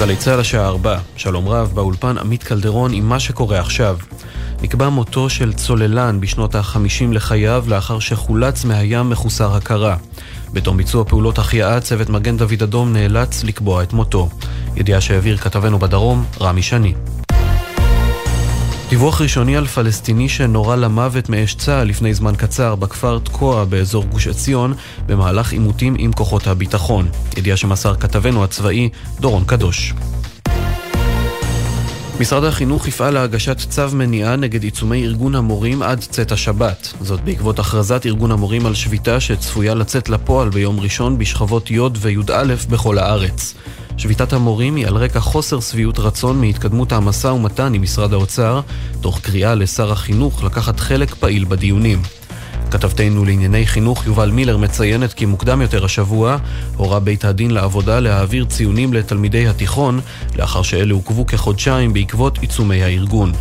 גלי צהל השעה 4, שלום רב, באולפן עמית קלדרון עם מה שקורה עכשיו. נקבע מותו של צוללן בשנות ה-50 לחייו לאחר שחולץ מהים מחוסר הכרה. בתום ביצוע פעולות החייאה, צוות מגן דוד אדום נאלץ לקבוע את מותו. ידיעה שהעביר כתבנו בדרום, רמי שני. דיווח ראשוני על פלסטיני שנורא למוות מאש צה"ל לפני זמן קצר בכפר תקוע באזור גוש עציון במהלך עימותים עם כוחות הביטחון. ידיעה שמסר כתבנו הצבאי דורון קדוש. משרד החינוך יפעל להגשת צו מניעה נגד עיצומי ארגון המורים עד צאת השבת. זאת בעקבות הכרזת ארגון המורים על שביתה שצפויה לצאת לפועל ביום ראשון בשכבות י' וי' א' בכל הארץ. שביתת המורים היא על רקע חוסר סביעות רצון מהתקדמות המשא ומתן עם משרד האוצר, תוך קריאה לשר החינוך לקחת חלק פעיל בדיונים. כתבתנו לענייני חינוך יובל מילר מציינת כי מוקדם יותר השבוע הורה בית הדין לעבודה להעביר ציונים לתלמידי התיכון, לאחר שאלה עוקבו כחודשיים בעקבות עיצומי הארגון.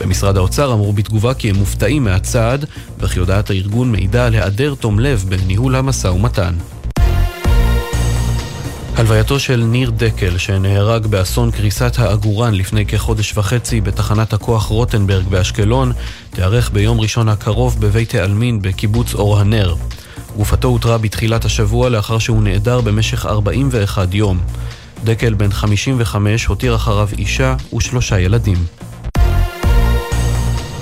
במשרד האוצר אמרו בתגובה כי הם מופתעים מהצעד, וכי הודעת הארגון מעידה על היעדר תום לב בניהול המשא ומתן. הלווייתו של ניר דקל, שנהרג באסון קריסת האגורן לפני כחודש וחצי בתחנת הכוח רוטנברג באשקלון, תארך ביום ראשון הקרוב בבית העלמין בקיבוץ אור הנר. גופתו הותרה בתחילת השבוע לאחר שהוא נעדר במשך 41 יום. דקל בן 55 הותיר אחריו אישה ו3 ילדים.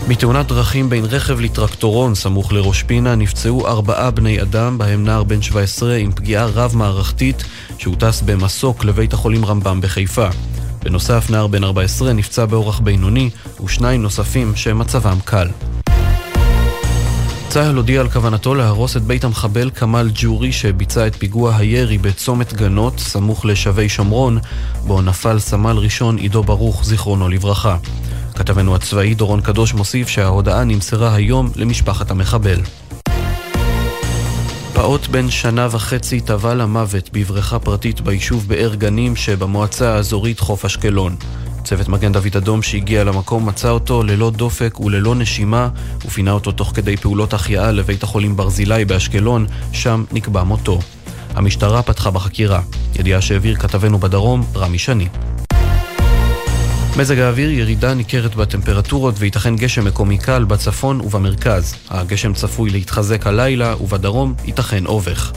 מתאונת דרכים בין רכב לטרקטורון סמוך לראש פינה נפצעו 4 בני אדם, בהם נער בן 17 עם פגיעה רב-מערכתית שהוטס במסוק לבית החולים רמב"ם בחיפה. בנוסף, נער בן 14 נפצע באורח בינוני ו2 נוספים שמצבם קל. צה"ל הודיע על כוונתו להרוס את בית המחבל כמאל ג'ורי שביצע את פיגוע הירי בצומת גנות סמוך לשווי שומרון, בו נפל סמל ראשון עידו ברוך זיכרונו לברכה. כתבנו הצבאי דורון קדוש מוסיף שההודעה נמסרה היום למשפחת המחבל. פעוט בן 1.5 טבע למוות בבריכה פרטית ביישוב באר גנים שבמועצה האזורית חוף אשקלון. צוות מגן דוד אדום שהגיע למקום מצא אותו ללא דופק וללא נשימה, ופינה אותו תוך כדי פעולות החייאה לבית החולים ברזילי באשקלון, שם נקבע מותו. המשטרה פתחה בחקירה. ידיעה שהעביר כתבנו בדרום, רמי שני. מזג האוויר, ירידה ניכרת בטמפרטורות וייתכן גשם מקומי קל בצפון ובמרכז. הגשם צפוי להתחזק הלילה ובדרום ייתכן אובך.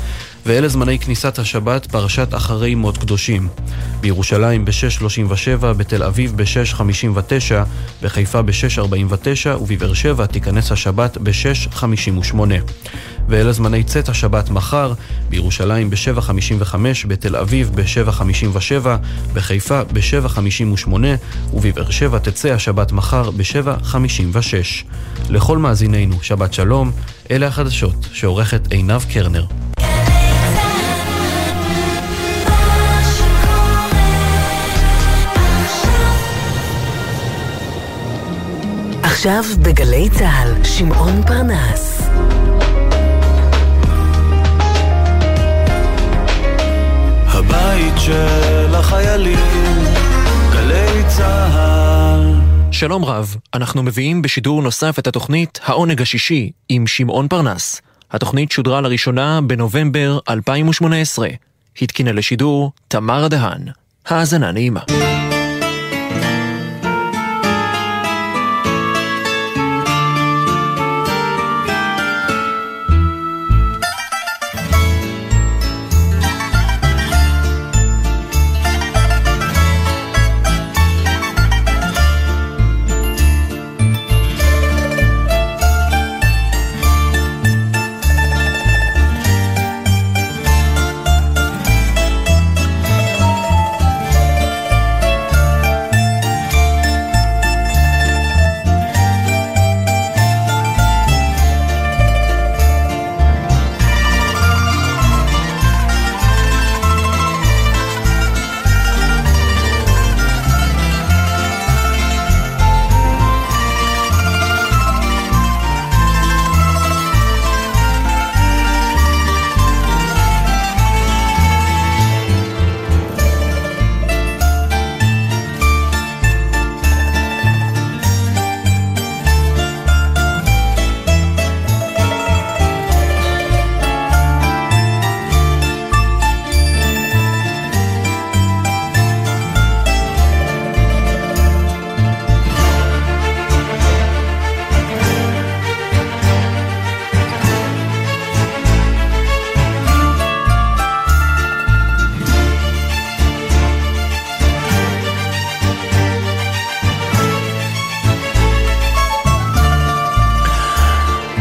ואלה זמני כניסת השבת, פרשת אחרי מות קדושים. בירושלים ב-6:37, בתל אביב ב-6:59, בחיפה ב-6:49 ובבאר שבע תיכנס השבת ב-6:58. ואלה זמני צאת השבת מחר, בירושלים ב-7:55, בתל אביב ב-7:57, בחיפה ב-7:58 ובבאר שבע תצא השבת מחר ב-7:56. לכל מאזינינו שבת שלום, אלה החדשות שעורכת עיניו קרנר. עכשיו בגלי צהל, שמעון פרנס. הבית של החיילים, גלי צהל. שלום רב, אנחנו מביאים בשידור נוסף את התוכנית העונג השישי עם שמעון פרנס. התוכנית שודרה לראשונה בנובמבר 2018. התקינה לשידור תמר דהן. האזנה נעימה.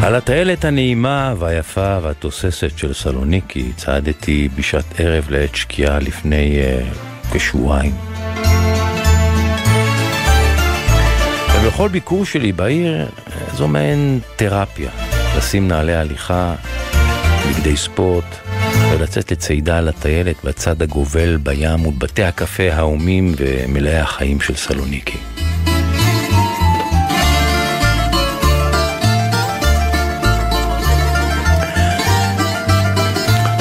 על הטיילת הנעימה והיפה והתוססת של סלוניקי צעדתי בשעת ערב לעת שקיעה לפני כשבועיים. ובכל ביקור שלי בעיר זו מעין תרפיה, לשים נעלי הליכה, בגדי ספורט, ולצאת לצעידה על הטיילת בצד הגובל בים ובתי הקפה העומים ומלאי החיים של סלוניקי.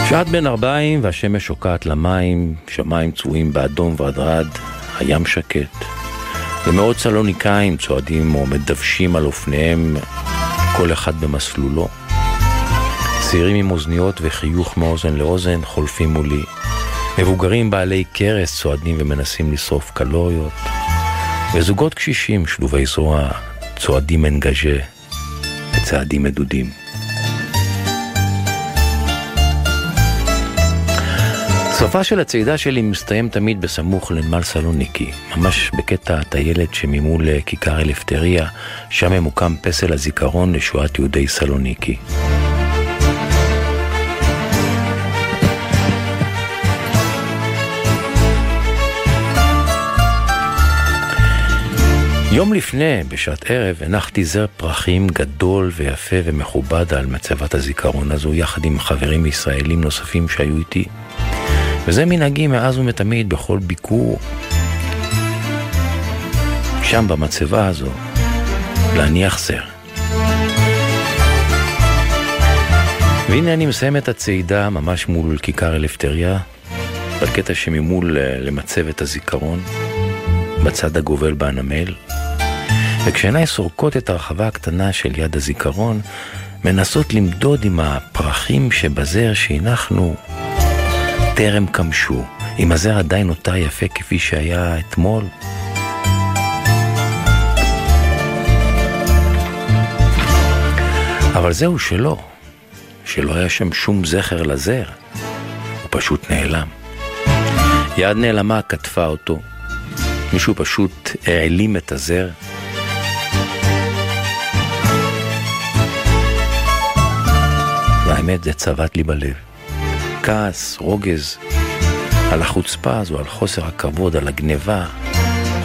שעת בין 40 והשמש שוקעת למים, שמיים צבועים באדום ועדרד, הים שקט. ומאות סלוניקאים צועדים או מדוושים על אופניהם, כל אחד במסלולו. צעירים עם אוזניות וחיוך מאוזן לאוזן חולפים מולי. מבוגרים בעלי קרס צועדים ומנסים לשרוף קלוריות. וזוגות קשישים שלובי זרוע צועדים אנג'ה וצעדים מדודים. סופה של הצעידה שלי מסתיים תמיד בסמוך לנמל סלוניקי, ממש בקטע הטיילת שממול כיכר אלפטריה, שם ממוקם פסל הזיכרון לשואת יהודי סלוניקי. יום לפני, בשעת ערב, הנחתי זר פרחים גדול ויפה ומכובד על מצבת הזיכרון הזו, יחד עם חברים ישראלים נוספים שהיו איתי. וזה מנהגי מאז ומתמיד בכל ביקור שם במצבה הזו להניח זר. והנה אני מסיים את הצעידה ממש מול כיכר אלפטריה, בקטע שממול למצבת הזיכרון בצד הגובל בהנמל, וכשעיניי סורקות את הרחבה הקטנה של יד הזיכרון מנסות למדוד עם הפרחים שבזר שהנחנו טרם קמשו, אם הזר עדיין נותר יפה כפי שהיה אתמול. אבל זהו שלא, שלא היה שם שום זכר לזר, הוא פשוט נעלם. יד נעלמה כתפה אותו, מישהו פשוט העלים את הזר. והאמת זה צבט לי בלב. כעס, רוגז, על החוצפה הזו, על חוסר הכבוד, על הגניבה,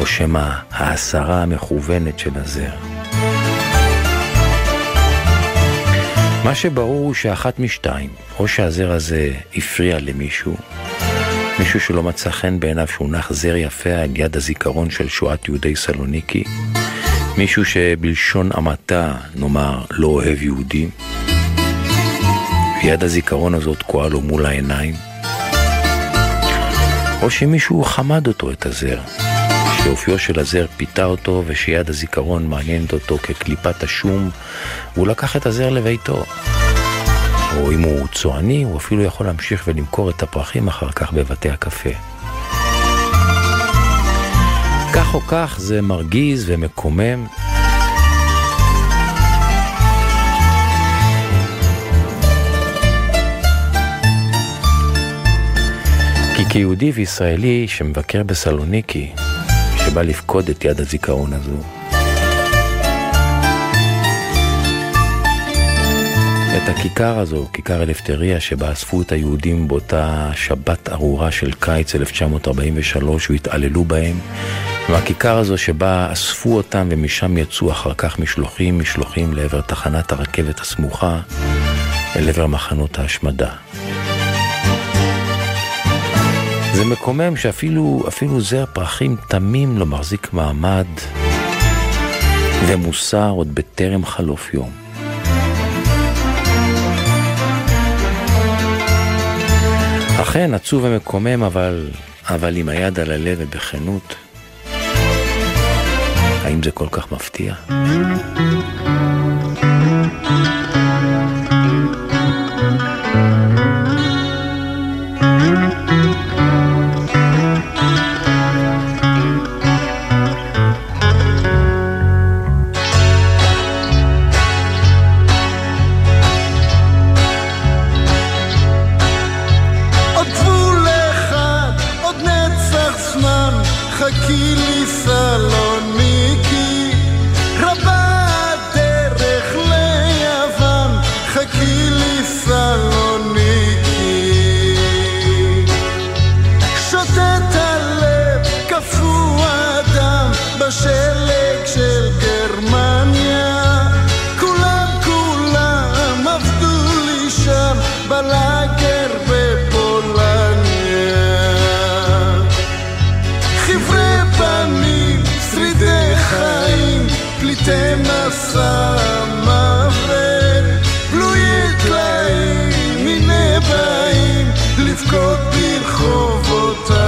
או שמא ההסרה המכוונת של הזר. מה שברור הוא שאחת משתיים, או שהזר הזה הפריע למישהו, מישהו שלא מצא חן בעיניו שהונח זר יפה על יד הזיכרון של שואת יהודי סלוניקי, מישהו שבלשון עמתה, נאמר, לא אוהב יהודים, ויד הזיכרון הזאת תקועה לו מול העיניים, או שמישהו חמד אותו את הזר, שאופיו של הזר פיתה אותו ושיד הזיכרון מעניינת אותו כקליפת השום, והוא לקח את הזר לביתו. או אם הוא צועני, הוא אפילו יכול להמשיך ולמכור את הפרחים אחר כך בבתי הקפה. כך או כך זה מרגיז ומקומם, כי כיהודי וישראלי שמבקר בסלוניקי, שבא לפקוד את יד הזיכרון הזו, את הכיכר הזו, כיכר אלפטריה, שבה אספו את היהודים באותה שבת ארורה של קיץ 1943 והתעללו בהם, והכיכר הזו שבה אספו אותם ומשם יצאו אחר כך משלוחים לעבר תחנת הרכבת הסמוכה, לעבר מחנות ההשמדה. זה מקומם שאפילו זר פרחים תמים לא מחזיק מעמד ומוסר עוד בטרם חלוף יום. אכן עצוב ומקומם, אבל עם היד על הלב ובכנות, האם זה כל כך מפתיע? Saloniki, רבה דרך ליוון. שמסע מוות בלוי קלעים מנבעים לבכות ברחובותייך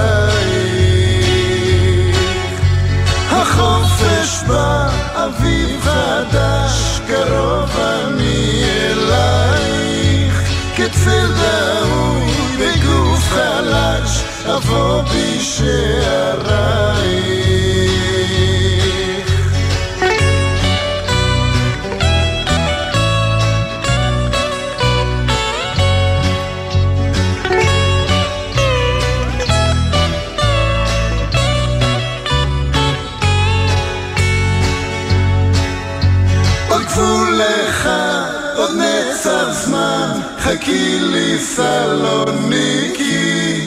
החופש בא אביב חדש קרוב אני אלייך כתפי דהוי בגוף חלש אבוא בשערייך חכי לי סלוניקי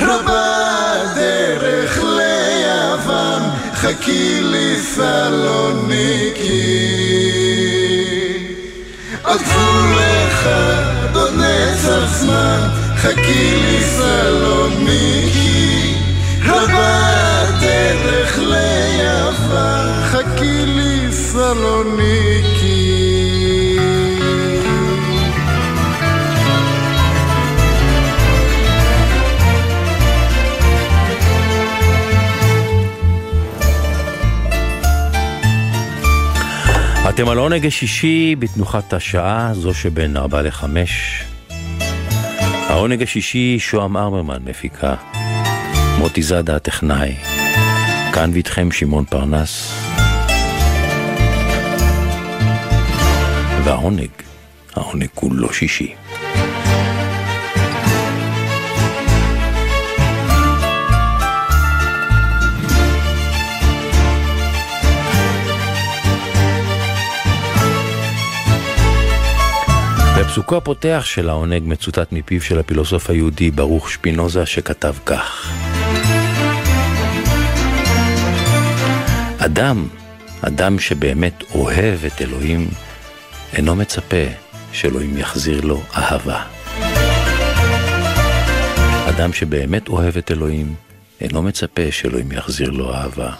רבה דרך ליוון חכי לי סלוניקי עוד גבול אחד עוד נצח זמן חכי לי סלוניקי רבה דרך ליוון חכי לי סלוניקי אתם על העונג השישי בתנוחת השעה, זו שבין 4-5. העונג השישי, שועם ארמרמן מפיקה, מוטי זאדה הטכנאי, כאן ואיתכם שמעון פרנס. והעונג, העונג כולו שישי. בפסוקו הפותח של העונג מצוטט מפיו של הפילוסוף היהודי ברוך שפינוזה שכתב כך: אדם שבאמת אוהב את אלוהים אינו מצפה שאלוהים יחזיר לו אהבה. אדם שבאמת אוהב את אלוהים אינו מצפה שאלוהים יחזיר לו אהבה.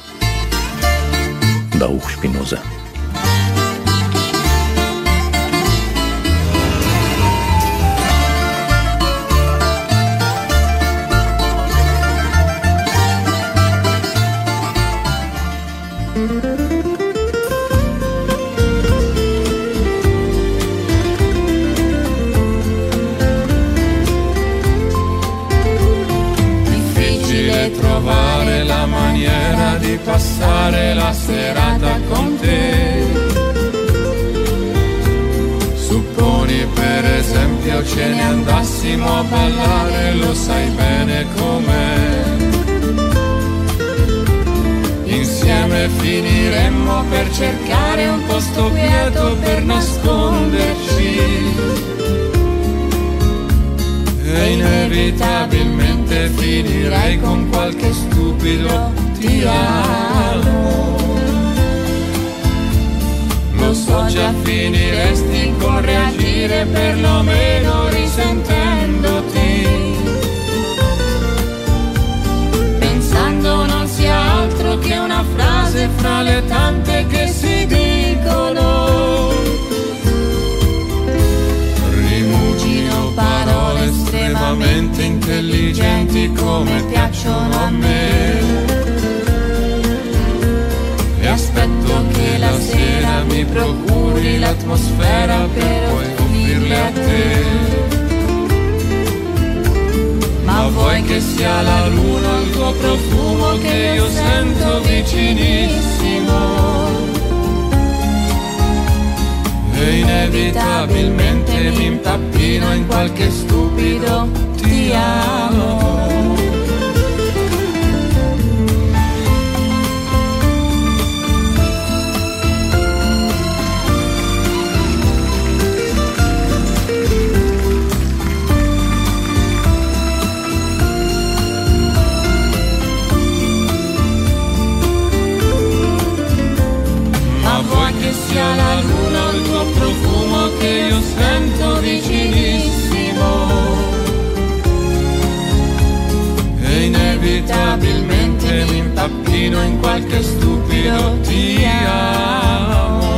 ברוך שפינוזה. Di passare la serata con te. Supponi per esempio ce ne andassimo a ballare, lo sai bene com'è. Insieme finiremmo per cercare un posto quieto per nasconderci. E inevitabilmente finirai con qualche stupido ti amo. Lo so già finiresti con reagire perlomeno risentendoti, pensando non sia altro che una frase fra le tante che si dicono. Rimugino parole estremamente intelligenti come piacciono a me. Aspetto che la sera mi procuri l'atmosfera per poi offrirle a te. Ma vuoi che sia la luna il tuo profumo che io sento vicinissimo? E inevitabilmente mi impappino in qualche stupido ti amo. La luna il tuo profumo che io sento vicinissimo. E inevitabilmente mi impappino in qualche stupido ti amo.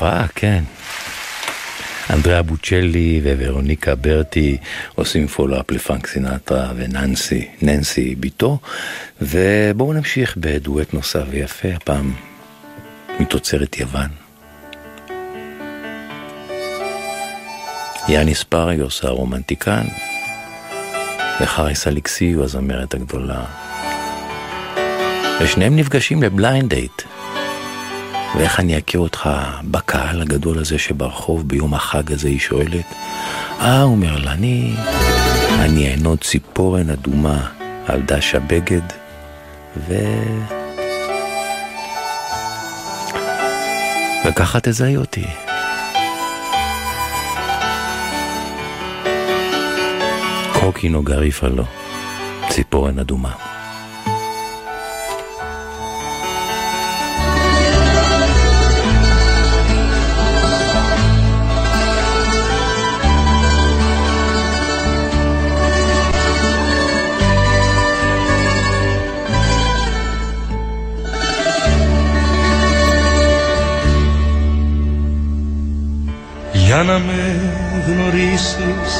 הופעה, כן. אנדריה בוצ'לי ווירוניקה ברטי עושים פולאפ לפרנק סינטרה וננסי ביטו, ובואו נמשיך בדואט נוסף ויפה, הפעם מתוצרת יוון. יניס פריוס הרומנטיקן וחריס אליקסיו הזמרת הגדולה, ושניהם נפגשים לבליינד דייט. ואיך אני אכיר אותך בקהל הגדול הזה שברחוב ביום החג הזה, היא שואלת. הוא אומר לה, אני עינות ציפורן אדומה על דש הבגד, וככה תזהי אותי. קוקינו גריפה לו, ציפורן אדומה. Για να με γνωρίσεις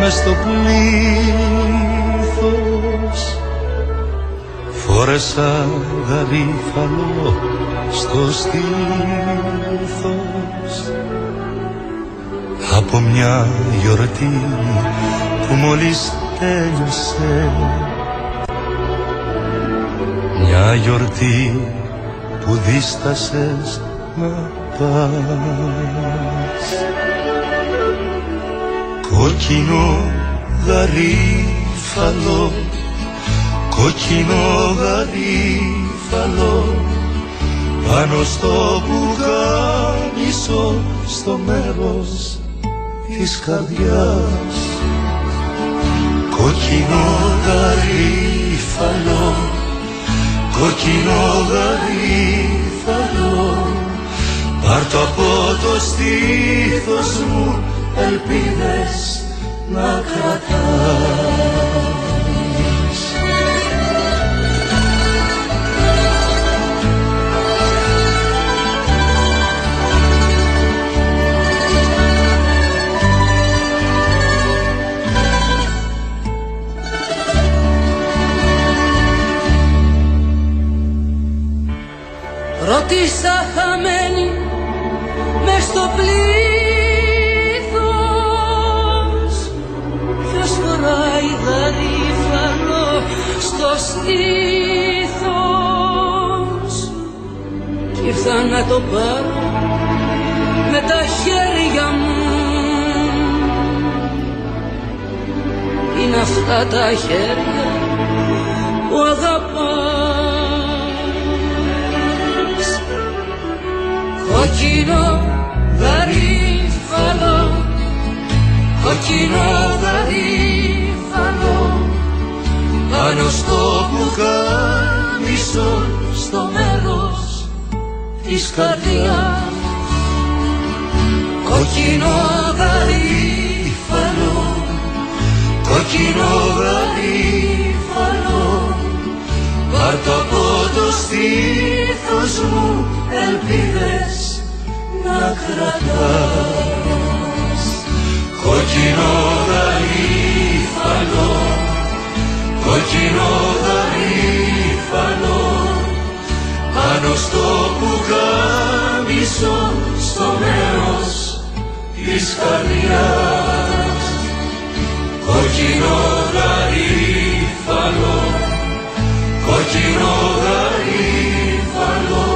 μες στο πλήθος φόρεσα γαρίφαλο στο στήθος από μια γιορτή που μόλις τέλειωσε, μια γιορτή που δίστασες να πας. Κόκκινο γαρίφαλο, κόκκινο γαρίφαλο, πάνω στο μπουγάνισο, στο μέρος της καρδιάς. Κόκκινο γαρίφαλο, κόκκινο γαρίφαλο, πάρ' το από το στήθος μου ελπίδες να κρατάς. Ρώτησα χαμένη μες στο πλήρ γαρίφαλο στο στήθος κι ήρθα να το πάρω με τα χέρια μου. Είναι αυτά τα χέρια που αγαπάς. Κόκκινο γαρίφαλο, κόκκινο γαρίφαλο, πάνω στο πουκάμισο, στο μέρος της καρδιάς. Κόκκινο γαρίφαλο, κόκκινο γαρίφαλο, πάρ' το από το στήθος μου ελπίδες να κρατάς. Κόκκινο γαρίφαλο, κόκκινο γαρίφαλο, πάνω στο πουκάμισο, στο μέρος της καρδιάς. Κόκκινο γαρίφαλο, κόκκινο γαρίφαλο,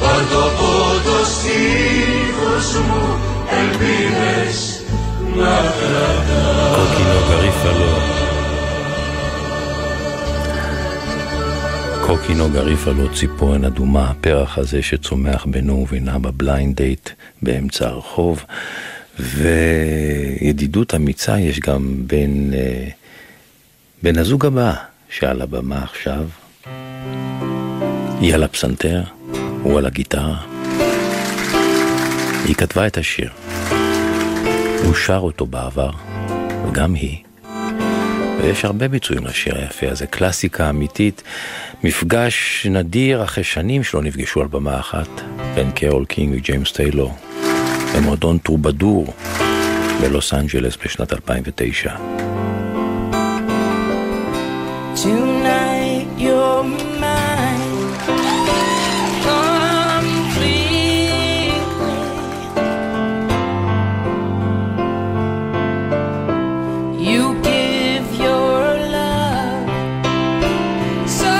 πάρ' το από το στήθος μου ελπίδες να κρατάς. Κόκκινο γαρίφαλο, קוקינו גריפלו, ציפורן אדומה, הפרח הזה שצומח בינו ובינה בבליינד דייט באמצע הרחוב. וידידות אמיצה יש גם בין הזוג הבא שעל הבמה עכשיו, היא על הפסנתר, הוא על הגיטרה. היא כתבה את השיר, הוא שר אותו בעבר, וגם היא. ויש הרבה ביצועים לשיר היפה הזה, קלאסיקה אמיתית, מפגש נדיר אחרי שנים שלא נפגשו על במה אחת, בין קרול קינג וג'יימס טיילור, במועדון טרובדור בלוס אנג'לס בשנת 2009. Tonight you're mine completely. You give your love so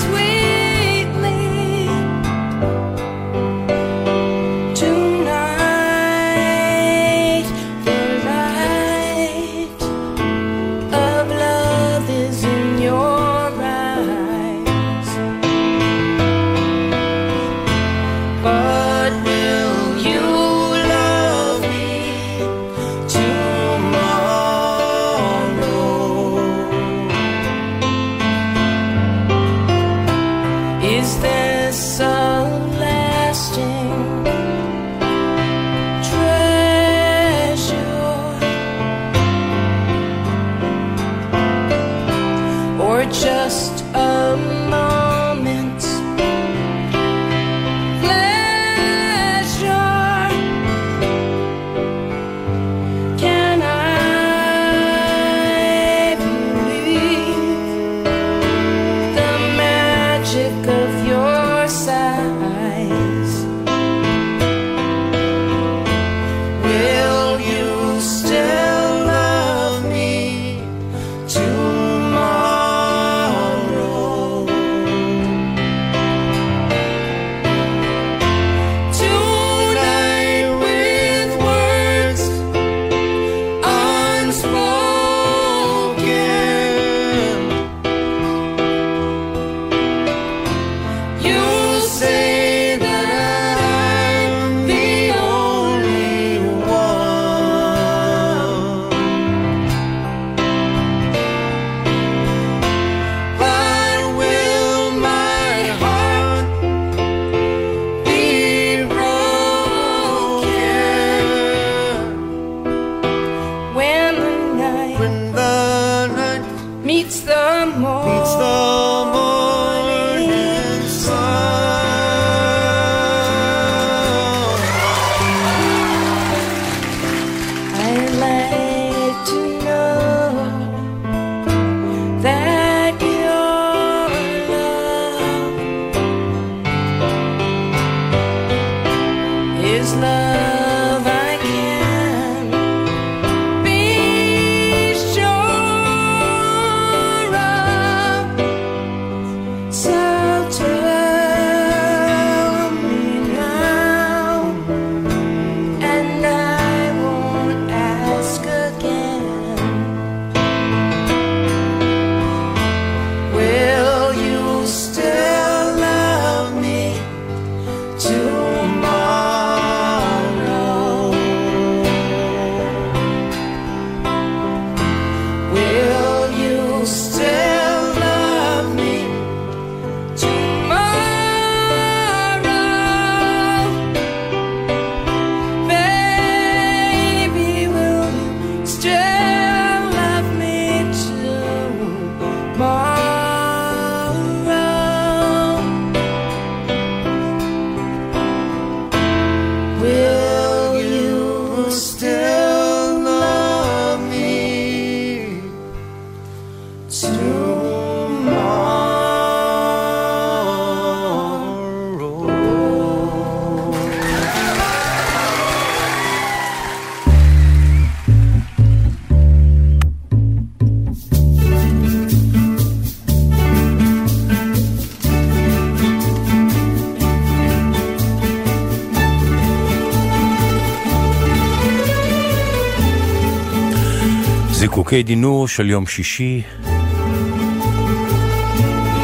sweetly. Tonight the light of love is in your eyes. But will you love me tomorrow? Is there some lasting treasure, or just a moment's pleasure? Can I believe the magic of your sighs? Will you still love me tomorrow? Tonight with words unspoken, you say that I'm the only one. But will my heart be broken when the night when the night meets the morning? It's the morning sun. I'd like to know that your love is love I can be sure of. So tell me now, and I won't ask again. Will you still love me tomorrow? Will you still love me tomorrow? Baby, will you still love me tomorrow? Will you still love me tomorrow? זיקוקי דינור של יום שישי,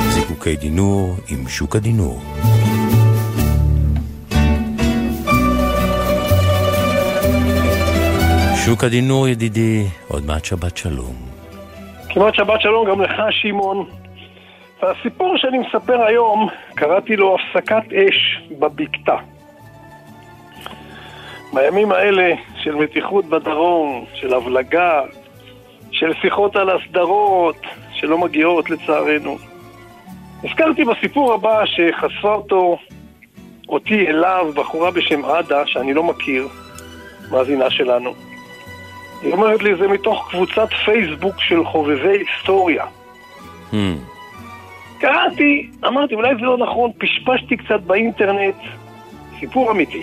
זיקוקי דינור עם שוק הדינור. שוק הדינור ידידי, עוד מעט שבת שלום. כמעט שבת שלום גם לך שמעון. והסיפור שאני מספר היום, קראתי לו הפסקת אש בבקתה. בימים האלה של מתיחות בדרום, של הבלגה, של שיחות על הסדרות שלא מגיעות לצערנו. הזכרתי בסיפור הבא שחשפה אותי אליו בחורה בשם עדה, שאני לא מכיר, מאזינה שלנו. היא אומרת לי, זה מתוך קבוצת פייסבוק של חובבי היסטוריה. קראתי, אמרתי, אולי זה לא נכון, פשפשתי קצת באינטרנט, סיפור אמיתי.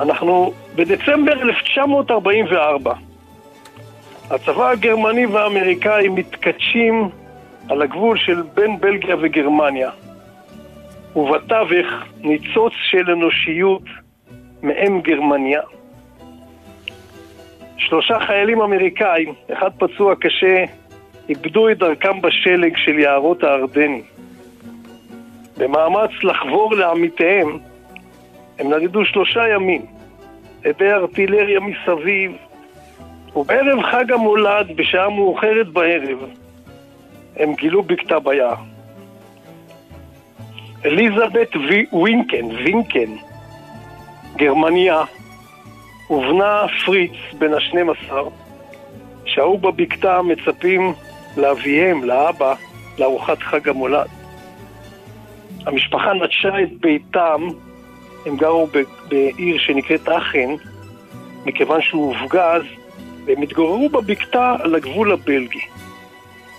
אנחנו בדצמבר 1944, הצבא הגרמני והאמריקאי מתקדשים על הגבול של בין בלגיה וגרמניה, ובתווך ניצוץ של אנושיות מאם גרמניה. 3 חיילים אמריקאים, אחד פצוע קשה, איבדו את דרכם בשלג של יערות הארדני. במאמץ לחבור לעמיתיהם, הם נדדו 3 ימים, עדי ארטילריה מסביב, ובערב חג המולד, בשעה מאוחרת בערב, הם גילו בקתה ביער. אליזבת ווינקן, גרמניה, ובנה פריץ בן 12, שעו בבקתה מצפים לאביהם, לאבא, לארוחת חג המולד. המשפחה נטשה את ביתם, הם גרו בעיר שנקראת אחן, מכיוון שהוא הופגז, והם התגוררו בבקתה על הגבול הבלגי.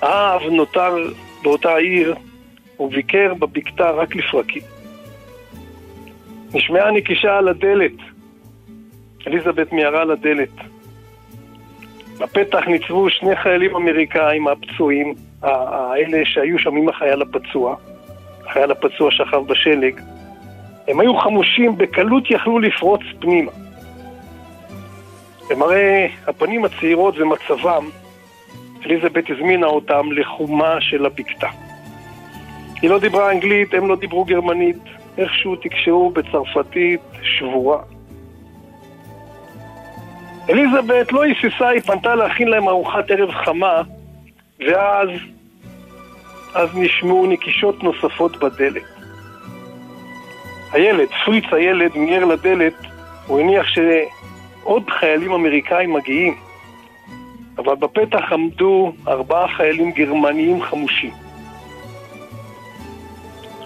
האב נותר באותה עיר, הוא ביקר בבקתה רק לפרקים. נשמעה נקישה על הדלת. אליזבת מיהרה על הדלת. בפתח ניצבו 2 חיילים אמריקאים הפצועים, האלה שהיו שם עם החייל הפצוע. החייל הפצוע שכב בשלג. הם היו חמושים, בקלות יכלו לפרוץ פנימה. במראה הפנים הצעירות ומצבם, אליזבת הזמינה אותם לחומה של הבקתה. היא לא דיברה אנגלית, הם לא דיברו גרמנית, איכשהו תקשרו בצרפתית שבורה. אליזבת לא היסיסה, היא פנתה להכין להם ארוחת ערב חמה, ואז נשמעו נקישות נוספות בדלת. הילד, פריץ הילד, מייר לדלת, הוא הניח שעוד חיילים אמריקאים מגיעים, אבל בפתח עמדו 4 חיילים גרמניים חמושים.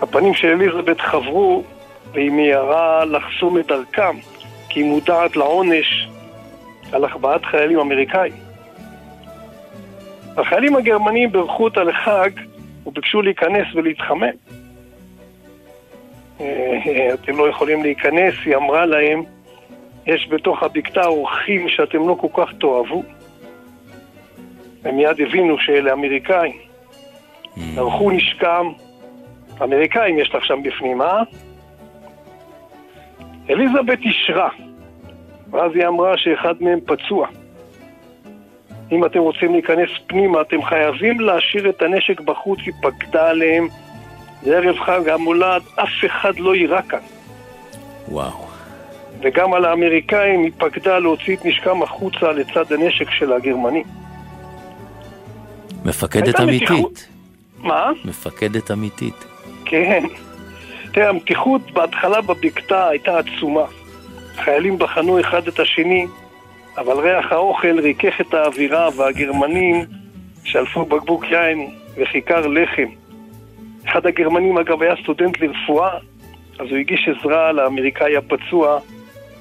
הפנים של אליזבת חברו, והיא מיירה לחסום את דרכם, כי היא מודעת לעונש על החבאת חיילים אמריקאים. החיילים הגרמנים ברחו אותה לחג, וביקשו להיכנס ולהתחמם. אתם לא יכולים להיכנס, היא אמרה להם, יש בתוך הבקתה אורחים שאתם לא כל כך תאהבו. הם מיד הבינו שאלה אמריקאים. ערכו נשקם, אמריקאים יש לך שם בפנים, אה? אליזבת ישרה, ואז היא אמרה שאחד מהם פצוע. אם אתם רוצים להיכנס פנימה, אתם חייבים להשאיר את הנשק בחוץ, היא פקדה עליהם. לערב חג המולד, אף אחד לא יירא כאן. וואו. וגם על האמריקאים היא פקדה להוציא את נשקם החוצה לצד הנשק של הגרמני. מפקדת אמיתית. מתיחות... מה? מפקדת אמיתית. כן. תראה, המתיחות בהתחלה בבקתה הייתה עצומה. חיילים בחנו אחד את השני, אבל ריח האוכל ריקח את האווירה, והגרמנים שלפו בקבוק יין וחיקר לחם. אחד הגרמנים אגב היה סטודנט לרפואה, אז הוא הגיש עזרה לאמריקאי הפצוע,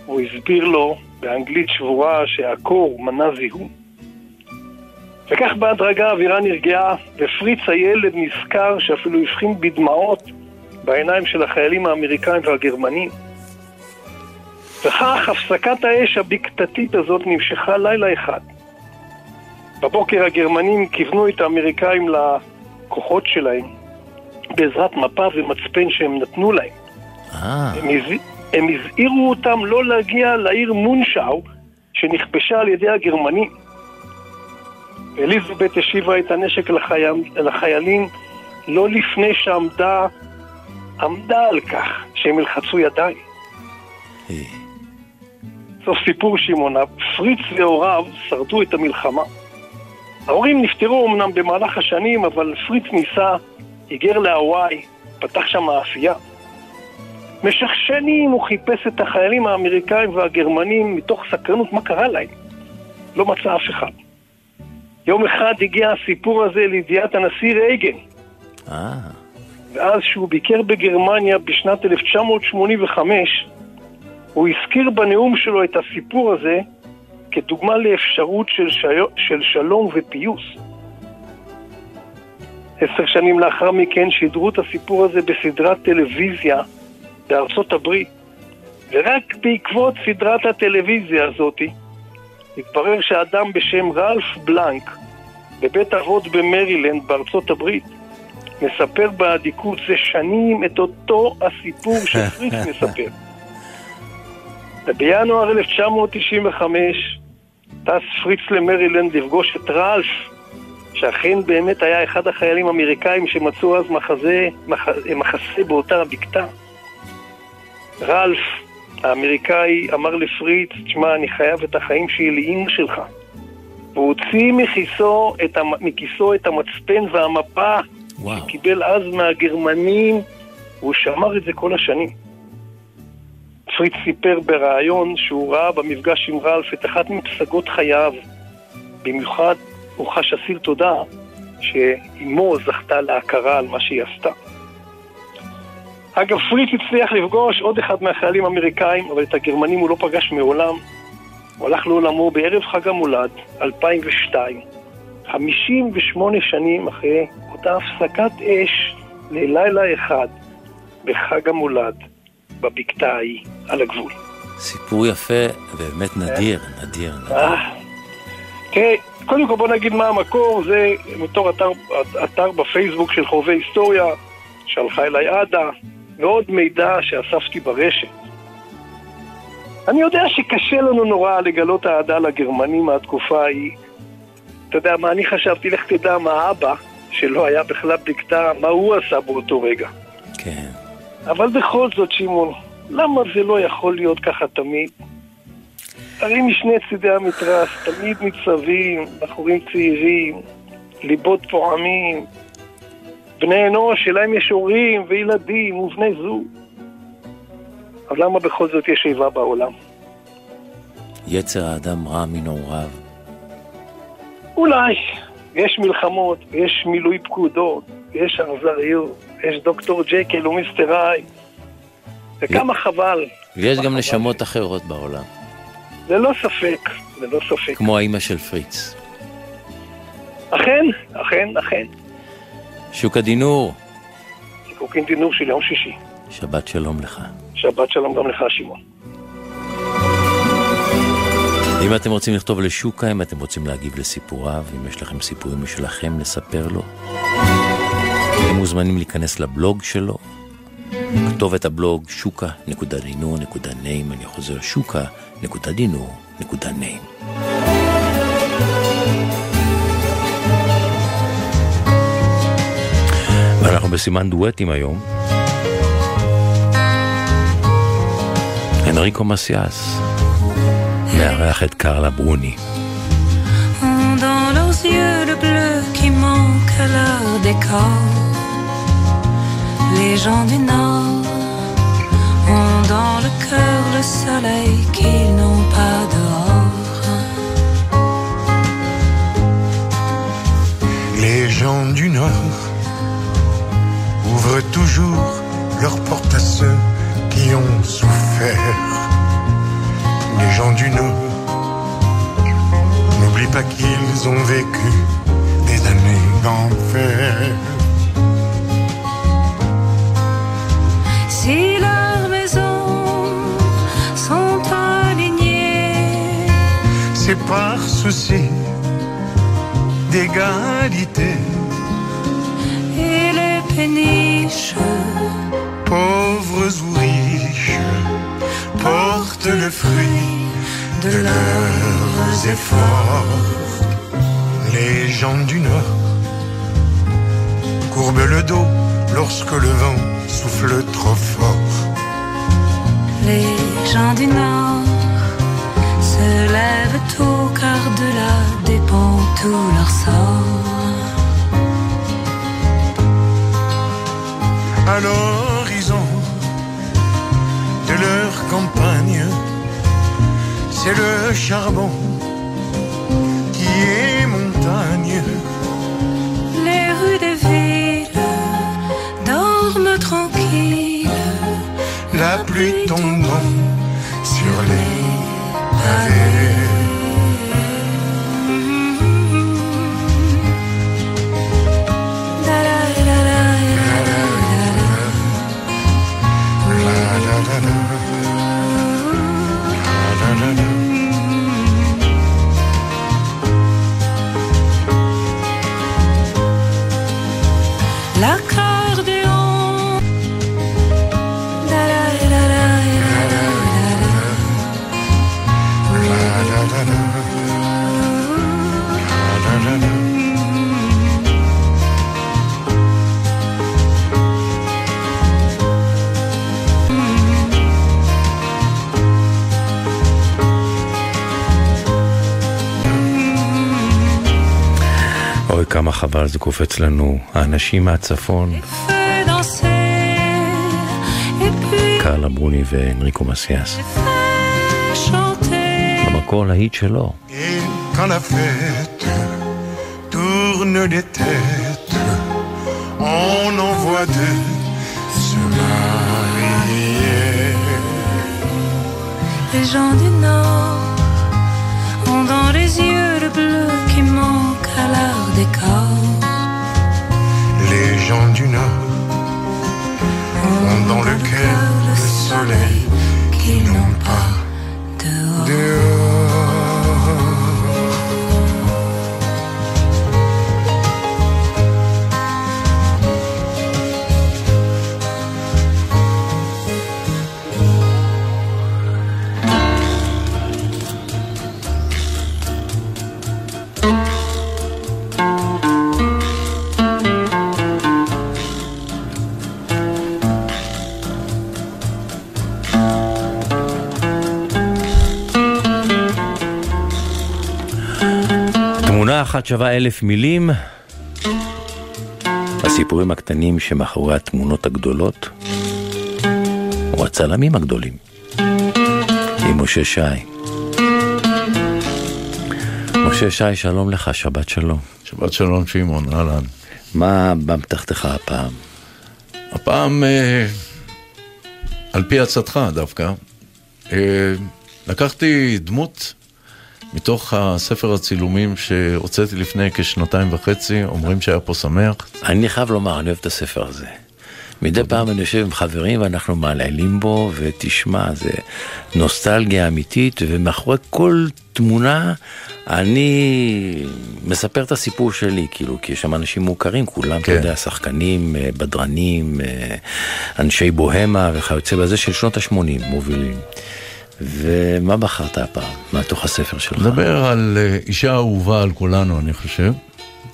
והוא הסביר לו באנגלית שבורה שהקור מנע זיהום. וכך בהדרגה האווירה נרגעה, ופריץ הילד נזכר שאפילו הבחין בדמעות בעיניים של החיילים האמריקאים והגרמנים. וכך הפסקת האש הבקתתית הזאת נמשכה לילה אחד. בבוקר הגרמנים כיוונו את האמריקאים לכוחות שלהם בעזרת מפה ומצפן שהם נתנו להם. הם הזהירו אותם לא להגיע לעיר מונשאו שנכבשה על ידי הגרמנים. אליזבת השיבה את הנשק לחיילים לא לפני שעמדה על כך שהם ילחצו ידיים. סוף סיפור שמעונה. פריץ והוריו שרדו את המלחמה. ההורים נפטרו אמנם במהלך השנים, אבל פריץ ניסה, היגר להוואי, פתח שם מאפייה. משך שנים הוא חיפש את החיילים האמריקאים והגרמנים מתוך סקרנות מה קרה להם. לא מצא אף אחד. יום אחד הגיע הסיפור הזה לידיעת הנשיא רייגן. ואז שהוא ביקר בגרמניה בשנת 1985, הוא הזכיר בנאום שלו את הסיפור הזה כדוגמה לאפשרות של שלום ופיוס. 10 שנים לאחר מכן שידרו את הסיפור הזה בסדרת טלוויזיה בארצות הברית, ורק בעקבות סדרת הטלוויזיה הזאת התברר שאדם בשם רלף בלנק בבית אבות במרילנד בארצות הברית מספר באדיקות זה שנים את אותו הסיפור שפריץ מספר. בינואר 1995 טס פריץ למרילנד לפגוש את רלף, שאכן באמת היה אחד החיילים האמריקאים שמצאו אז מחסה באותה הבקתה. רלף האמריקאי אמר לפריץ, תשמע, אני חייב את החיים שלי לאמא שלך, והוציא מכיסו את המצפן והמפה שקיבל אז מהגרמנים, והוא שמר את זה כל השנים. פריץ סיפר ברעיון שהוא ראה במפגש עם רלף את אחת מפסגות חייו, במיוחד הוא חש אסיר תודה שאימו זכתה להכרה על מה שהיא עשתה. אגב, פריץ הצליח לפגוש עוד אחד מהחיילים האמריקאים, אבל את הגרמנים הוא לא פגש מעולם. הוא הלך לעולמו בערב חג המולד 2002, 58 שנים אחרי אותה הפסקת אש ללילה אחד בחג המולד בבקתה ההיא על הגבול. סיפור יפה ובאמת נדיר, נדיר, נדיר. תראה, קודם כל בוא נגיד מה המקור. זה מתור אתר בפייסבוק של חובבי היסטוריה, שלחה אליי עדה, ועוד מידע שאספתי ברשת. אני יודע שקשה לנו נורא לגלות העדה לגרמנים מהתקופה ההיא. אתה יודע מה, אני חשבתי, לך תדע מה האבא, שלא היה בכלל בקתה, מה הוא עשה באותו רגע. כן. אבל בכל זאת, שמעון, למה זה לא יכול להיות ככה תמיד? הרי משני צידי המתרס, תמיד מצבים, בחורים צעירים, ליבות פועמים, בני אנוש, שלהם יש הורים וילדים ובני זוג. אבל למה בכל זאת יש איבה בעולם? יצר האדם רע מנעוריו. אולי. יש מלחמות, יש מילוי פקודות, יש אכזריות, יש דוקטור ג'קל ומיסטר איי. וכמה חבל. ויש גם נשמות אחרות בעולם. ללא ספק, ללא ספק. כמו האמא של פריץ. אכן, אכן, אכן. שוק הדינור. שיקוקים דינור של יום שישי. שבת שלום לך. שבת שלום גם לך, שמעון. אם אתם רוצים לכתוב לשוקה, אם אתם רוצים להגיב לסיפוריו, אם יש לכם סיפורים משלכם לספר לו, אתם מוזמנים להיכנס לבלוג שלו. כתובת הבלוג שוקה.dinu.name. אני חוזר, שוקה.dinu.name. ואנחנו בסימן דואטים היום. אנריקו מסיאס מארח את קרלה ברוני. Dans leurs yeux le bleu qui manque à leur décor, les gens du Nord ont dans le cœur le soleil qu'ils n'ont pas dehors. Les gens du Nord ouvrent toujours leurs portes à ceux qui ont souffert. Les gens du Nord n'oublient pas qu'ils ont vécu des années d'enfer. Si leurs maisons sont alignées, c'est par souci d'égalité. Et les péniches, pauvres ou riches, portent le fruit de leurs efforts. Les gens du Nord courbent le dos lorsque le vent souffle trop fort. Les gens du Nord se lèvent tôt car de là dépend tout leur sort. À l'horizon de leur campagne, c'est le charbon qui est montagne. pluie tombant sur les pavés. כמה חבל זה קופץ לנו, האנשים מהצפון, קרלה ברוני ואנריקו מסיאס, במקור להיט שלו. Quand la fête tourne les têtes, on en voit deux se marier. Les gens du Nord ont dans les yeux le bleu qui manque à la. Les gens du Nord ont dans le cœur le soleil qui n'ont pas dehors. אחת שווה 1000 מילים. הסיפורים הקטנים שמאחורי התמונות הגדולות או הצלמים הגדולים, עם משה שאי. משה שאי, שלום לך, שבת שלום. שבת שלום שמעון, אהלן. מה במתחתך הפעם? הפעם על פי הצדך דווקא לקחתי דמות מתוך הספר הצילומים שהוצאתי לפני כ2.5 שנתיים, אומרים שהיה פה שמח. אני חייב לומר, אני אוהב את הספר הזה. מדי פעם אני יושב עם חברים ואנחנו מעללים בו, ותשמע, זה נוסטלגיה אמיתית, ומאחורי כל תמונה אני מספר את הסיפור שלי, כאילו, כי יש שם אנשים מוכרים, כולם, אתה יודע, שחקנים, בדרנים, אנשי בוהמה וכיוצא בזה, של שנות ה-80 מובילים. ומה בחרת הפעם? מה תוך הספר שלך? נדבר על אישה אהובה על כולנו, אני חושב.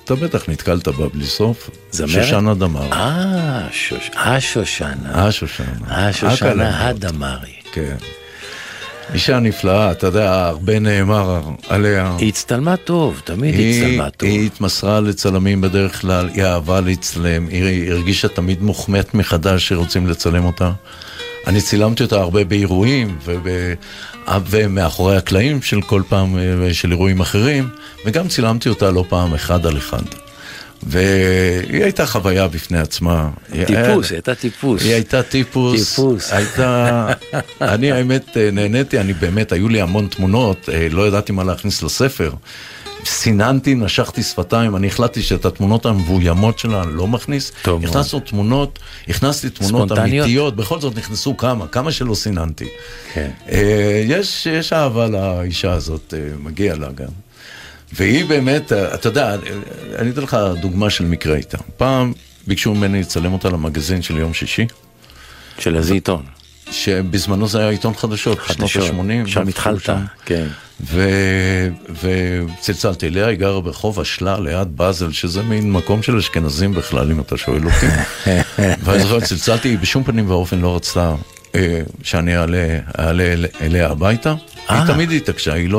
אתה בטח נתקלת בה בלי סוף. זמרת? שושנה דמרי. השושנה הדמרי. כן. אישה נפלאה, אתה יודע, הרבה נאמר עליה. היא הצטלמה טוב, תמיד היא הצטלמה טוב. היא התמסרה לצלמים בדרך כלל, היא אהבה להצלם, היא הרגישה תמיד מוחמת מחדש שרוצים לצלם אותה. אני צילמתי אותה הרבה באירועים ומאחורי הקלעים של כל פעם של אירועים אחרים, וגם צילמתי אותה לא פעם אחד על אחד, והיא הייתה חוויה בפני עצמה. היא הייתה טיפוס. אני האמת נהניתי, אני באמת, היו לי המון תמונות, לא ידעתי מה להכניס לספר, סיננתי, נשכתי שפתיים, אני החלטתי שאת התמונות המבוימות שלה אני לא מכניס, הכנסתי תמונות אמיתיות, בכל זאת נכנסו כמה שלא סיננתי. יש אהבה לאישה הזאת, מגיע לה גם, והיא באמת, אתה יודע, אני אתן לך דוגמה של מקרה איתה. פעם ביקשו ממני לצלם אותה למגזין של יום שישי, של איזה עיתון? שבזמנו זה היה עיתון חדשות, בשנות ה-80. שם התחלת, כן. וצלצלתי אליה, היא גרה ברחוב השלה ליד בזל, שזה מין מקום של אשכנזים בכלל, אם אתה שואל אותי. ואז צלצלתי, היא בשום פנים ואופן לא רצתה שאני אעלה אליה הביתה. היא תמיד התעקשה, היא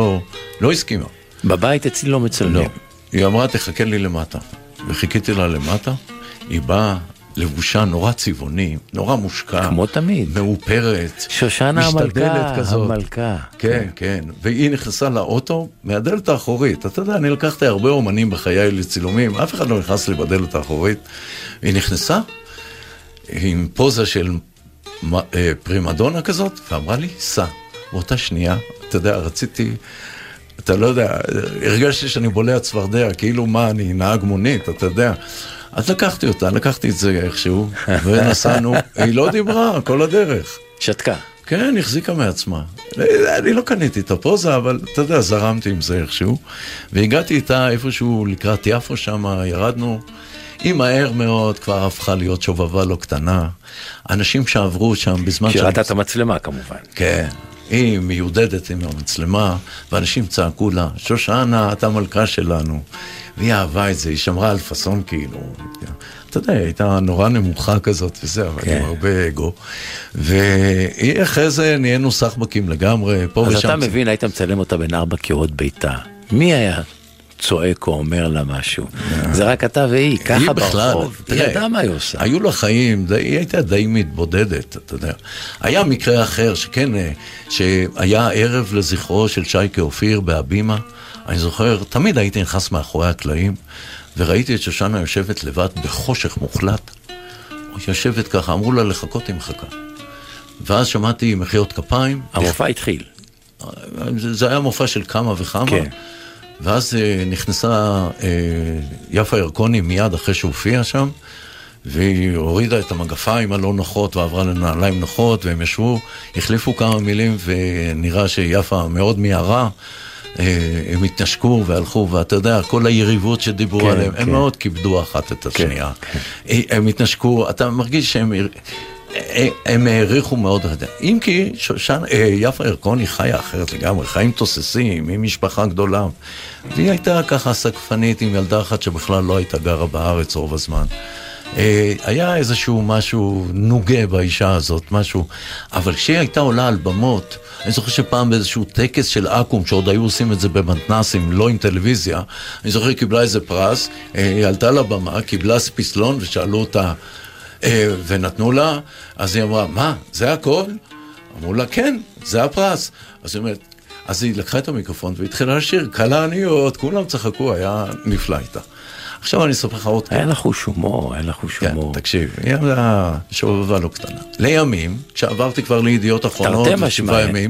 לא הסכימה. בבית אצלי לא מצלמים. היא אמרה, תחכה לי למטה. וחיכיתי לה למטה, היא באה, לבושה נורא צבעוני, נורא מושקע, כמו תמיד, מאופרת, שושנה המלכה, המלכה. כן, כן. והיא נכנסה לאוטו מהדלת האחורית. אתה יודע, אני לקחתי הרבה אומנים בחיי לצילומים, אף אחד לא נכנס לי בדלת האחורית. היא נכנסה עם פוזה של פרימדונה כזאת, ואמרה לי, סע. באותה שנייה, אתה יודע, רציתי, אתה לא יודע, הרגשתי שאני בולע צפרדע, כאילו מה, אני נהג מונית, אתה יודע. אז לקחתי אותה, לקחתי את זה איכשהו, ונסענו, היא לא דיברה כל הדרך. שתקה. כן, החזיקה מעצמה. אני לא קניתי את הפוזה, אבל אתה יודע, זרמתי עם זה איכשהו. והגעתי איתה איפשהו לקראת יפו שם, ירדנו. היא מהר מאוד כבר הפכה להיות שובבה לא קטנה. אנשים שעברו שם בזמן... שראתה את המצלמה כמובן. כן. היא מיודדת עם המצלמה, ואנשים צעקו לה, שושנה, את המלכה שלנו. והיא אהבה את זה, היא שמרה על פסון כאילו. אתה יודע, הייתה נורא נמוכה כזאת וזה, אבל עם הרבה אגו. והיא אחרי זה נהיינו סחבקים לגמרי, פה ושם. אז אתה מבין, היית מצלם אותה בין 4 קירות ביתה. מי היה צועק או אומר לה משהו? זה רק אתה והיא, ככה ברחוב. היא ידעה מה היא עושה. היו לה חיים, היא הייתה די מתבודדת, אתה יודע. היה מקרה אחר שכן, שהיה ערב לזכרו של שייקה אופיר בהבימה. אני זוכר, תמיד הייתי נכנס מאחורי הקלעים, וראיתי את שושנה יושבת לבד בחושך מוחלט. היא יושבת ככה, אמרו לה לחכות, היא מחכה. ואז שמעתי מחיאות כפיים. המופע התחיל. זה היה מופע של כמה וכמה. כן. ואז נכנסה יפה ירקוני מיד אחרי שהופיעה שם, והיא הורידה את המגפיים הלא נוחות ועברה לנעליים נוחות, והם ישבו, החליפו כמה מילים, ונראה שיפה מאוד מהרה, הם התנשקו והלכו, ואתה יודע, כל היריבות שדיברו כן, עליהם, כן. הם מאוד כיבדו אחת את השנייה. כן, כן. הם התנשקו, אתה מרגיש שהם... הם העריכו מאוד, אם כי יפה ירקוני חיה אחרת לגמרי, חיים תוססים, היא משפחה גדולה, והיא הייתה ככה סקפנית עם ילדה אחת שבכלל לא הייתה גרה בארץ רוב הזמן. היה איזשהו משהו נוגה באישה הזאת, משהו, אבל כשהיא הייתה עולה על במות, אני זוכר שפעם באיזשהו טקס של אקום, שעוד היו עושים את זה במתנסים, לא עם טלוויזיה, אני זוכר, קיבלה איזה פרס, היא עלתה לבמה, קיבלה ספיסלון ושאלו אותה, ונתנו לה, אז היא אמרה, מה, זה הכל? אמרו לה, כן, זה הפרס. אז היא אומרת, אז היא לקחה את המיקרופון והתחילה לשיר, קלה עניות, כולם צחקו, היה נפלא איתה. עכשיו אני אספר לך עוד כך. היה לך הושומו, היה לך הושומו. כן, תקשיב, היא אמרה שובבה לא קטנה. לימים, כשעברתי כבר לידיעות אחרונות,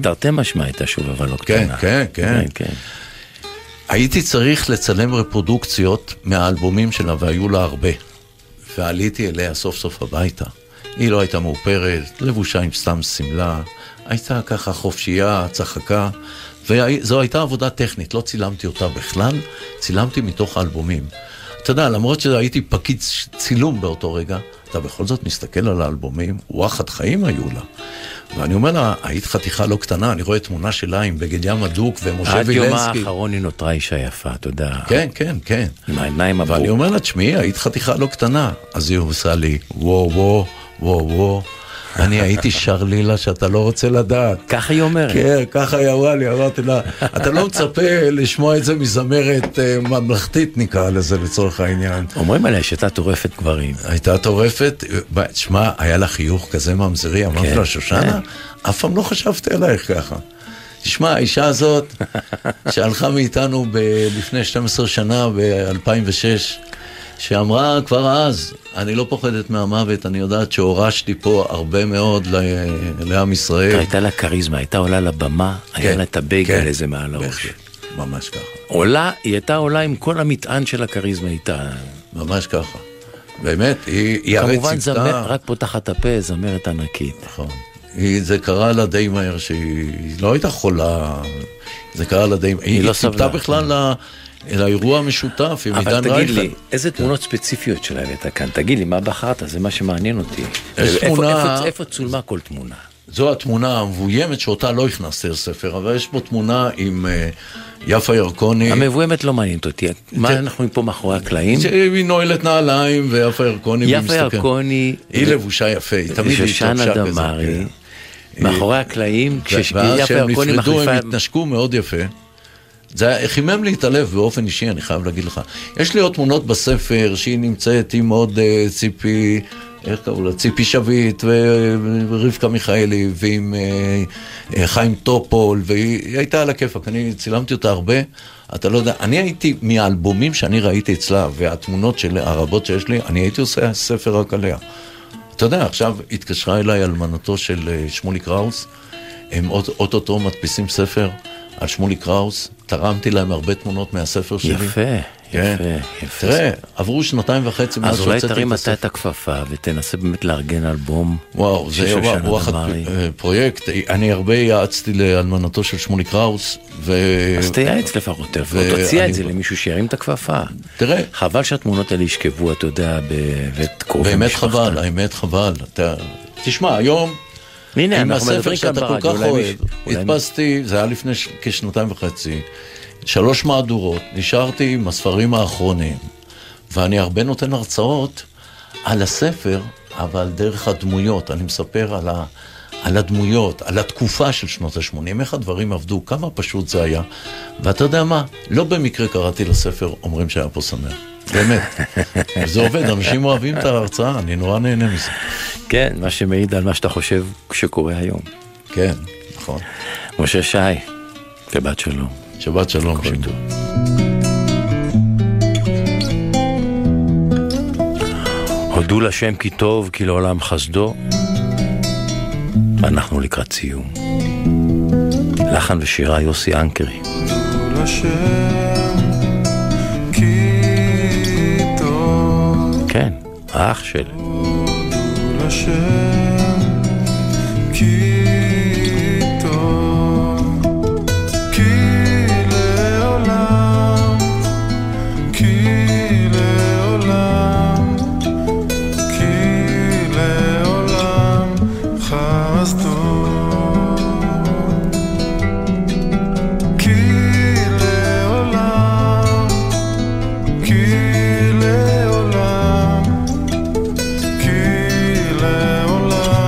תרתי משמע הייתה שובבה לא קטנה. כן, כן, כן. הייתי צריך לצלם רפרודוקציות מהאלבומים שלה, והיו לה הרבה. ועליתי אליה סוף סוף הביתה. היא לא הייתה מאופרת, לבושה עם סתם סמלה, הייתה ככה חופשייה, צחקה, וזו הייתה עבודה טכנית, לא צילמתי אותה בכלל, צילמתי מתוך האלבומים. אתה יודע, למרות שהייתי פקיד צילום באותו רגע, אתה בכל זאת מסתכל על האלבומים, וואחד חיים היו לה. ואני אומר לה, היית חתיכה לא קטנה, אני רואה תמונה שלה עם בגד ים הדוק ומשה וילנסקי. עד יום האחרון היא נותרה אישה יפה, אתה יודע. כן, כן, כן. עם העיניים הבוק. ואני אומר לה, תשמעי, היית חתיכה לא קטנה. אז היא עושה לי, וואו, וואו, וואו, וואו. אני הייתי שרלילה שאתה לא רוצה לדעת. ככה היא אומרת. כן, ככה היא אמרה לי, אמרתי לה, אתה לא מצפה לשמוע את זה מזמרת ממלכתית נקרא לזה לצורך העניין. אומרים עליה שהייתה טורפת גברים. הייתה טורפת, תשמע, היה לה חיוך כזה ממזרי, אמרתי לה, שושנה, אף פעם לא חשבתי עלייך ככה. תשמע, האישה הזאת שהלכה מאיתנו לפני 12 שנה, ב-2006, שאמרה כבר אז, אני לא פוחדת מהמוות, אני יודעת שהורשתי פה הרבה מאוד לעם ישראל. הייתה לה קריזמה, הייתה עולה לבמה, היה לה את הבגל איזה מעל האוכל. ממש ככה. עולה, היא הייתה עולה עם כל המטען של הקריזמה, הייתה... ממש ככה. באמת, היא הרי ציפתה... כמובן, רק פותחת הפה, זמרת ענקית. נכון. זה קרה לה די מהר, שהיא לא הייתה חולה, זה קרה לה די... היא ציפתה בכלל לה... אלא אירוע משותף עם עידן רייכל. אבל תגיד לי, איזה תמונות ספציפיות שלה הייתה כאן? תגיד לי, מה בחרת? זה מה שמעניין אותי. איפה צולמה כל תמונה? זו התמונה המבוימת שאותה לא הכנסתי לספר, אבל יש פה תמונה עם יפה ירקוני. המבוימת לא מעניינת אותי. מה אנחנו פה מאחורי הקלעים? היא נועלת נעליים ויפה ירקוני. יפה ירקוני. היא לבושה יפה, היא תמיד התלבשה כזה. שושנה דמרי. מאחורי הקלעים, כשיפה ירקוני מחליפה... זה חימם להתעלף באופן אישי, אני חייב להגיד לך. יש לי עוד תמונות בספר שהיא נמצאת עם עוד ציפי, איך קראו לה? ציפי שביט ורבקה מיכאלי ועם חיים טופול, והיא הייתה על הכיפק, אני צילמתי אותה הרבה, אתה לא יודע, אני הייתי מהאלבומים שאני ראיתי אצלה והתמונות של הרבות שיש לי, אני הייתי עושה ספר רק עליה. אתה יודע, עכשיו התקשרה אליי אלמנתו של שמוליק קראוס, הם אוטוטו מדפיסים ספר על שמוליק קראוס, תרמתי להם הרבה תמונות מהספר שלי. יפה. תראה, עברו 2.5 מאז שהוצאתי את הספר. אז אולי תרים אתה את הכפפה ותנסה באמת לארגן אלבום. וואו, זה וואחד פרויקט. אני הרבה יעצתי לאלמנתו של שמוליק קראוס. אז תייעץ לפחות, תציע את זה למישהו שירים את הכפפה. תראה. חבל שהתמונות האלה ישכבו, אתה יודע, בבית קרובי משפחתם. באמת חבל. תשמע, היום... הנה, אנחנו מדברים כאן ברדיו. התפסתי, זה היה לפני כ-2.5, 3 מהדורות, נשארתי עם הספרים האחרונים, ואני הרבה נותן הרצאות על הספר, אבל דרך הדמויות. אני מספר על הדמויות, על התקופה של שנות ה-80, איך הדברים עבדו, כמה פשוט זה היה. ואתה יודע מה, לא במקרה קראתי לספר אומרים שהיה פה שמח. באמת, זה עובד, אנשים אוהבים את ההרצאה, אני נורא נהנה מזה. כן, מה שמעיד על מה שאתה חושב שקורה היום. כן, נכון. משה שאי, שבת שלום. שבת שלום. הודו לשם כי טוב, כי לעולם חסדו. אנחנו לקראת סיום. לחן ושירה יוסי אנקרי. הודו לשם. כן, האח שלי. הודו לשם כי טוב, כי לעולם, כי לעולם, כי לעולם חסדו, כי לעולם, כי לעולם, love.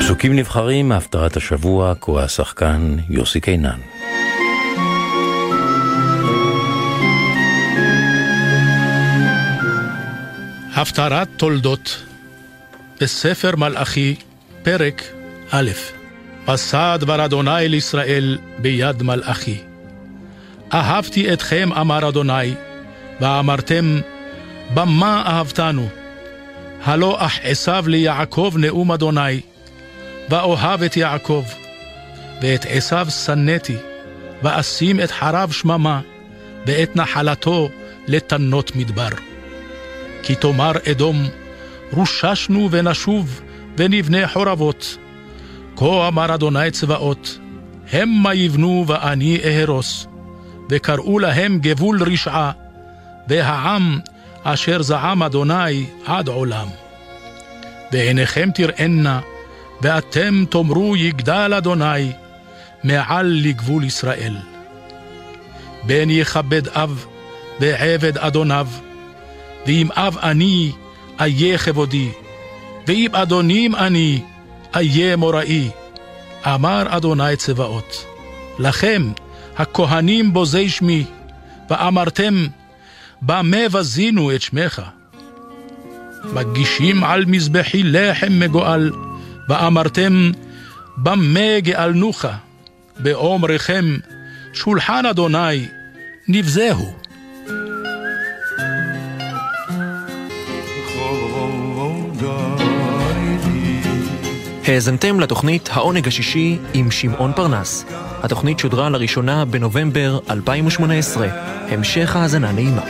פסוקים נבחרים מהפטרת השבוע, קורא השחקן יוסי קיינן. הפטרת תולדות בספר מלאכי, פרק א'. מסע דבר אדוני לישראל ביד מלאכי. אהבתי אתכם, אמר אדוני, ואמרתם, במה אהבתנו? הלא אחשב לי יעקב נאום אדוני, ואוהב את יעקב, ואת עשיו שנאתי, ואשים את חרב שממה, ואת נחלתו לתנות מדבר. כי תאמר אדום, רוששנו ונשוב, ונבנה חורבות. כה אמר אדוני צבאות, המה יבנו ואני אהרוס, וקראו להם גבול רשעה, והעם אשר זעם אדוני עד עולם. ועיניכם תראנה, ואתם תאמרו יגדל אדוני, מעל לגבול ישראל. בן יכבד אב, ועבד אדוניו, ואם אב אני, איה כבודי, ואם אדונים אני, איה מוראי, אמר אדוני צבאות. לכם, הכהנים בוזי שמי, ואמרתם, במה בזינו את שמך? מגישים על מזבחי לחם מגואל, ואמרתם, במה גאלנוך? באומריכם, שולחן אדוני, נבזהו. האזנתם לתוכנית העונג השישי עם שמעון פרנס. התוכנית שודרה לראשונה בנובמבר 2018. המשך האזנה נעימה.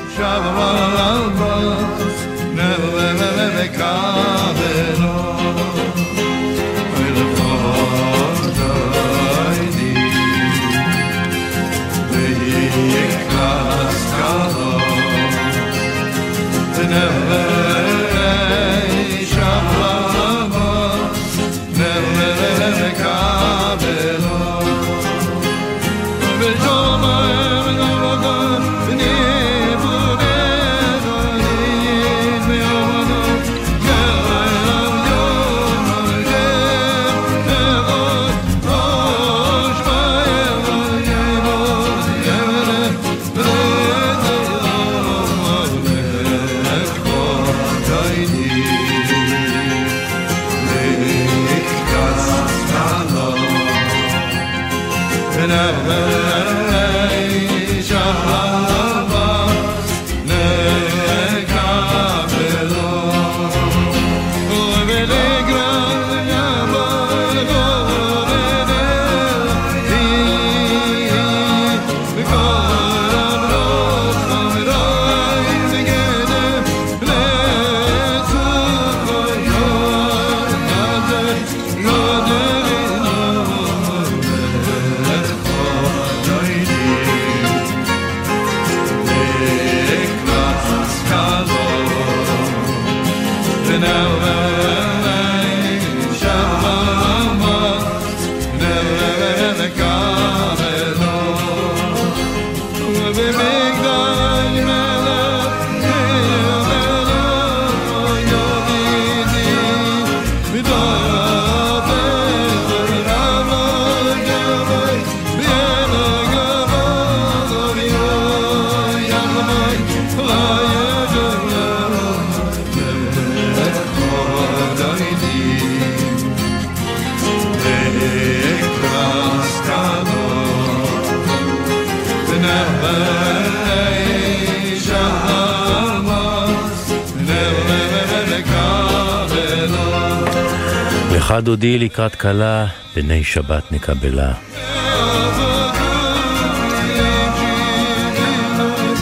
אחד הודי לקראת קלה, בני שבת נקבלה.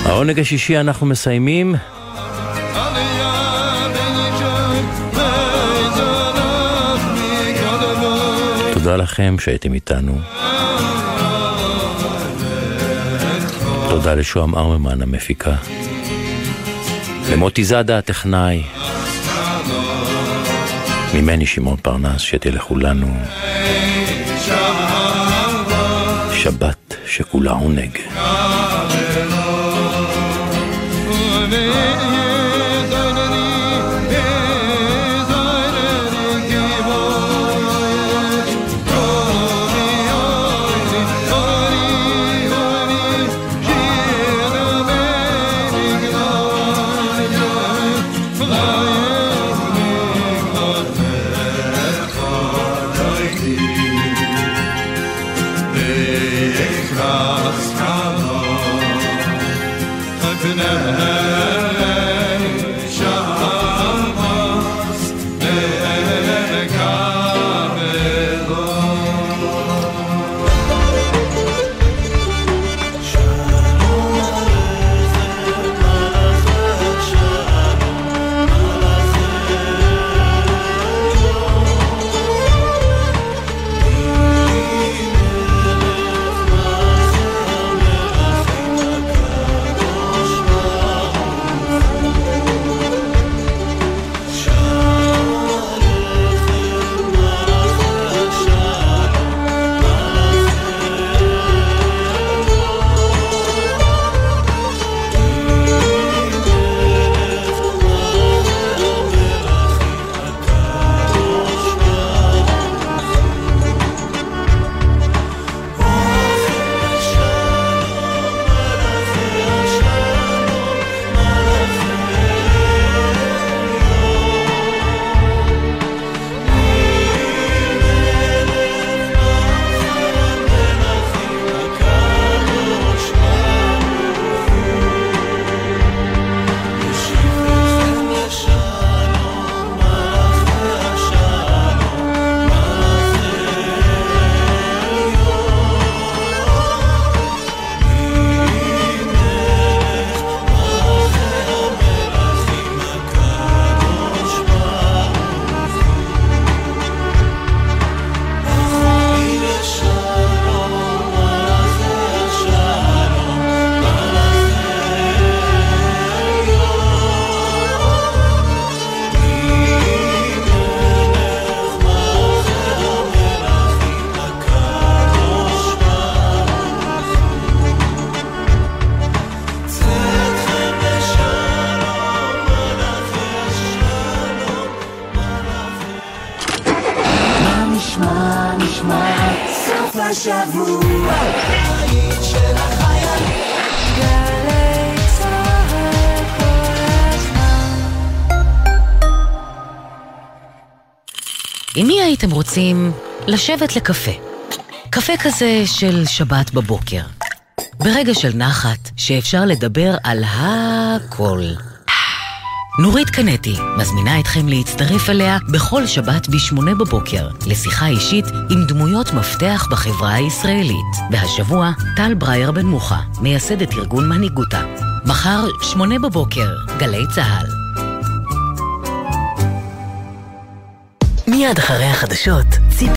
העונג השישי אנחנו מסיימים. תודה לכם שהייתם איתנו. תודה לשועם ארממן המפיקה, למוטי זאדה הטכנאי. ממני שמעון פרנס, שתלכו לנו שבת שכולה עונג. נשמע סוף השבוע היית של החיילים גלי צהל כל הזמן. עם מי הייתם רוצים לשבת לקפה? קפה כזה של שבת בבוקר, ברגע של נחת שאפשר לדבר על הכל. נורית קנתי מזמינה אתכם להצטרף אליה בכל שבת ב-8 בבוקר לשיחה אישית עם דמויות מפתח בחברה הישראלית. והשבוע טל ברייר בן מוחה, מייסדת ארגון מנהיגותה. מחר 8 בבוקר, גלי צהל. מיד אחרי החדשות, ציפי